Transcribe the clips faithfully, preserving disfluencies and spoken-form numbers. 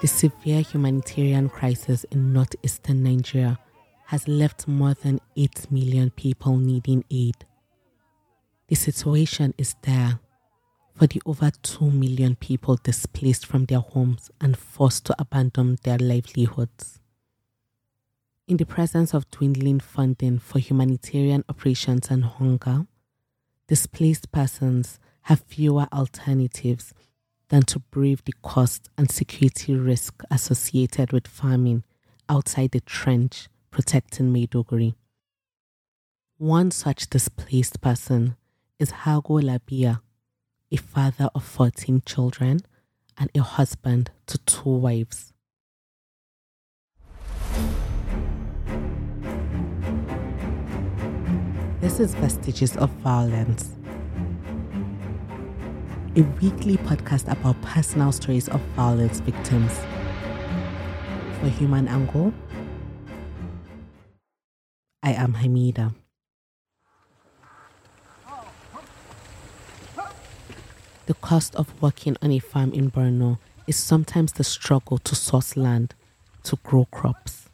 The severe humanitarian crisis in northeastern Nigeria has left more than eight million people needing aid. The situation is dire for the over two million people displaced from their homes and forced to abandon their livelihoods. In the presence of dwindling funding for humanitarian operations and hunger, displaced persons have fewer alternatives than to brave the cost and security risk associated with farming outside the trench protecting Maiduguri. One such displaced person is Hago Labia, a father of fourteen children and a husband to two wives. This is Vestiges of Violence, a weekly podcast about personal stories of violence victims. For Human Angle, I am Haimida. The cost of working on a farm in Borno is sometimes the struggle to source land to grow crops.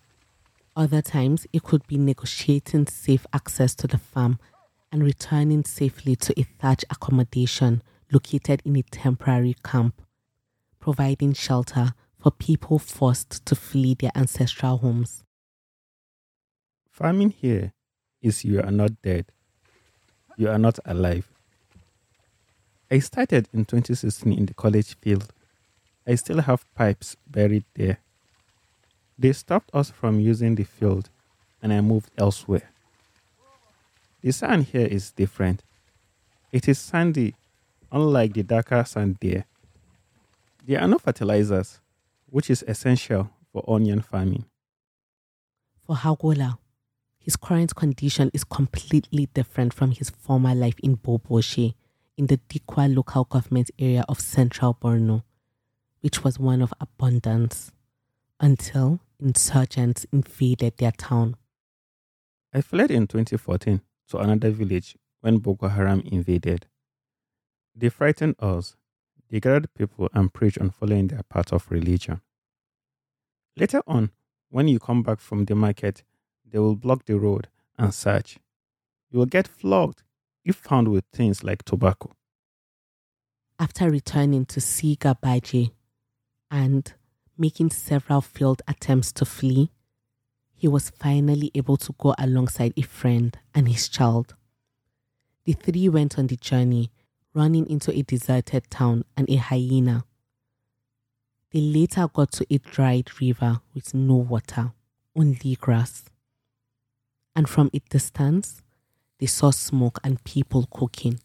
Other times, it could be negotiating safe access to the farm and returning safely to a thatched accommodation located in a temporary camp, providing shelter for people forced to flee their ancestral homes. Farming here is you are not dead. You are not alive. I started in twenty sixteen in the college field. I still have pipes buried there. They stopped us from using the field and I moved elsewhere. The sand here is different. It is sandy, unlike the darker sand there. There are no fertilizers, which is essential for onion farming. For Hagola, his current condition is completely different from his former life in Boboshe, in the Dikwa local government area of central Borno, which was one of abundance, until insurgents invaded their town. I fled in twenty fourteen to another village when Boko Haram invaded. They frightened us, they gathered people and preached on following their path of religion. Later on, when you come back from the market, they will block the road and search. You will get flogged if found with things like tobacco. After returning to see Gabaji and making several failed attempts to flee, he was finally able to go alongside a friend and his child. The three went on the journey, running into a deserted town and a hyena. They later got to a dried river with no water, only grass. And from a distance, they saw smoke and people cooking.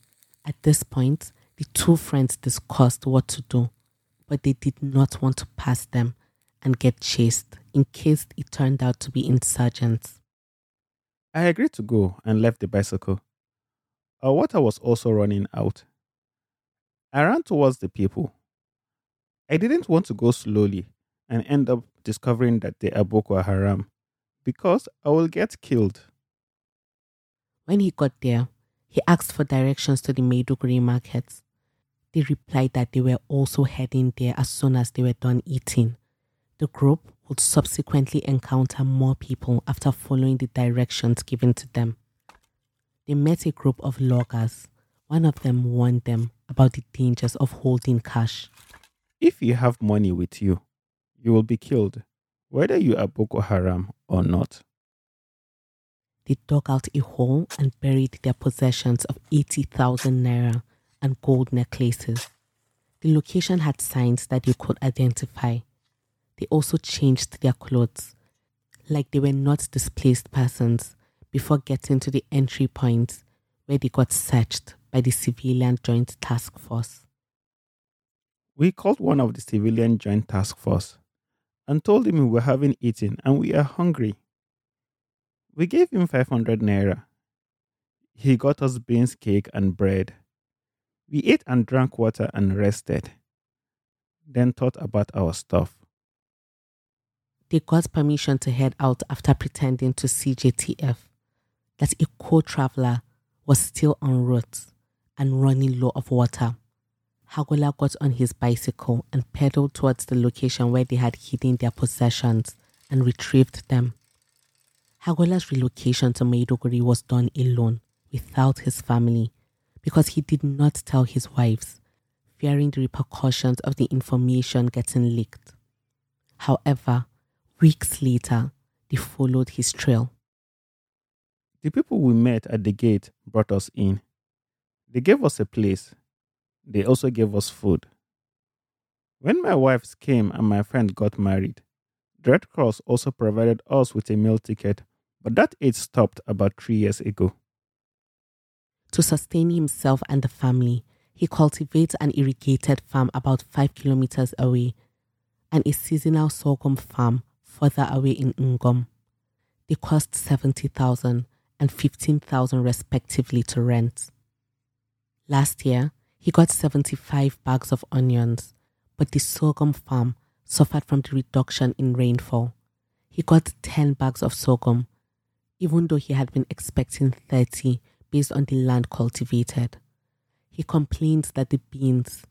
At this point, the two friends discussed what to do, but they did not want to pass them and get chased in case it turned out to be insurgents. I agreed to go and left the bicycle. Our water was also running out. I ran towards the people. I didn't want to go slowly and end up discovering that they are Boko Haram, because I will get killed. When he got there, he asked for directions to the Maiduguri markets. They replied that they were also heading there as soon as they were done eating. The group would subsequently encounter more people after following the directions given to them. They met a group of loggers. One of them warned them about the dangers of holding cash. If you have money with you, you will be killed, whether you are Boko Haram or not. They dug out a hole and buried their possessions of eighty thousand naira and gold necklaces. The location had signs that you could identify. They also changed their clothes, like they were not displaced persons, before getting to the entry point where they got searched by the Civilian Joint Task Force. We called one of the Civilian Joint Task Force and told him we were having eaten and we are hungry. We gave him five hundred naira. He got us beans, cake and bread. We ate and drank water and rested, then thought about our stuff. They got permission to head out after pretending to see J T F that a co-traveler was still en route and running low of water, Hagola got on his bicycle and pedaled towards the location where they had hidden their possessions and retrieved them. Hagola's relocation to Maiduguri was done alone, without his family, because he did not tell his wives, fearing the repercussions of the information getting leaked. However, weeks later, they followed his trail. The people we met at the gate brought us in. They gave us a place. They also gave us food. When my wives came and my friend got married, the Red Cross also provided us with a meal ticket, but that aid stopped about three years ago. To sustain himself and the family, he cultivates an irrigated farm about five kilometers away and a seasonal sorghum farm further away in Ngom. They cost seventy thousand dollars and fifteen thousand dollars respectively to rent. Last year, he got seventy-five bags of onions, but the sorghum farm suffered from the reduction in rainfall. He got ten bags of sorghum, even though he had been expecting thirty based on the land cultivated. He complained that the beans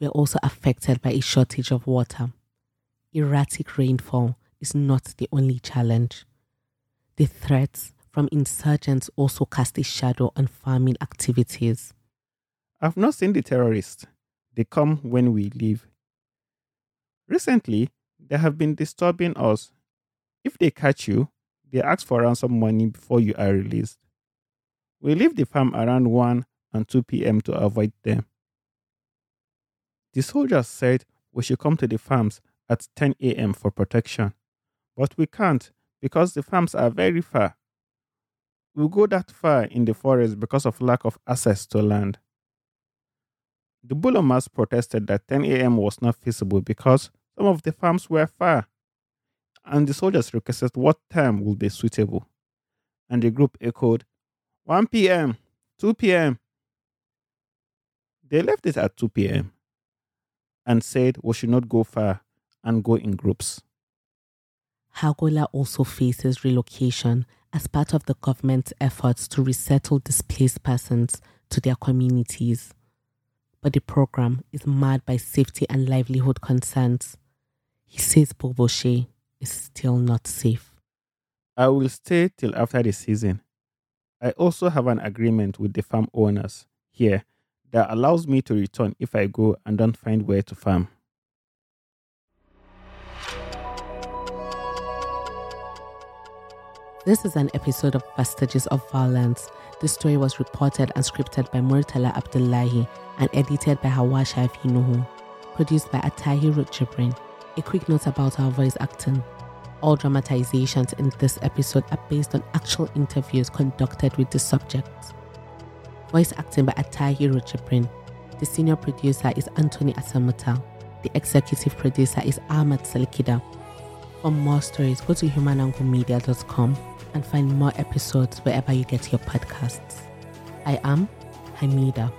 were also affected by a shortage of water. Erratic rainfall is not the only challenge. The threats from insurgents also cast a shadow on farming activities. I've not seen the terrorists. They come when we leave. Recently, they have been disturbing us. If they catch you, they ask for ransom money before you are released. We leave the farm around one and two p.m. to avoid them. The soldiers said we should come to the farms at ten a.m. for protection, but we can't because the farms are very far. We go that far in the forest because of lack of access to land. The Bulomas protested that ten a.m. was not feasible because some of the farms were far, and the soldiers requested what time would be suitable, and the group echoed one p.m., two p.m. They left it at two p.m. and said we should not go far and go in groups. Hagola also faces relocation as part of the government's efforts to resettle displaced persons to their communities. But the program is marred by safety and livelihood concerns. He says Boboshe is still not safe. I will stay till after the season. I also have an agreement with the farm owners here that allows me to return if I go and don't find where to farm. This is an episode of Vestiges of Violence. This story was reported and scripted by Murtala Abdullahi and edited by Hawa Shaif Inuhu. Produced by Ata'i Ruchi Prene. A quick note about our voice acting. All dramatizations in this episode are based on actual interviews conducted with the subjects. Voice acting by Ata'i Ruchi Prene. The senior producer is Anthony Asamata. The executive producer is Ahmed Salikida. For more stories, go to human angle media dot com and find more episodes wherever you get your podcasts. I am Haimida.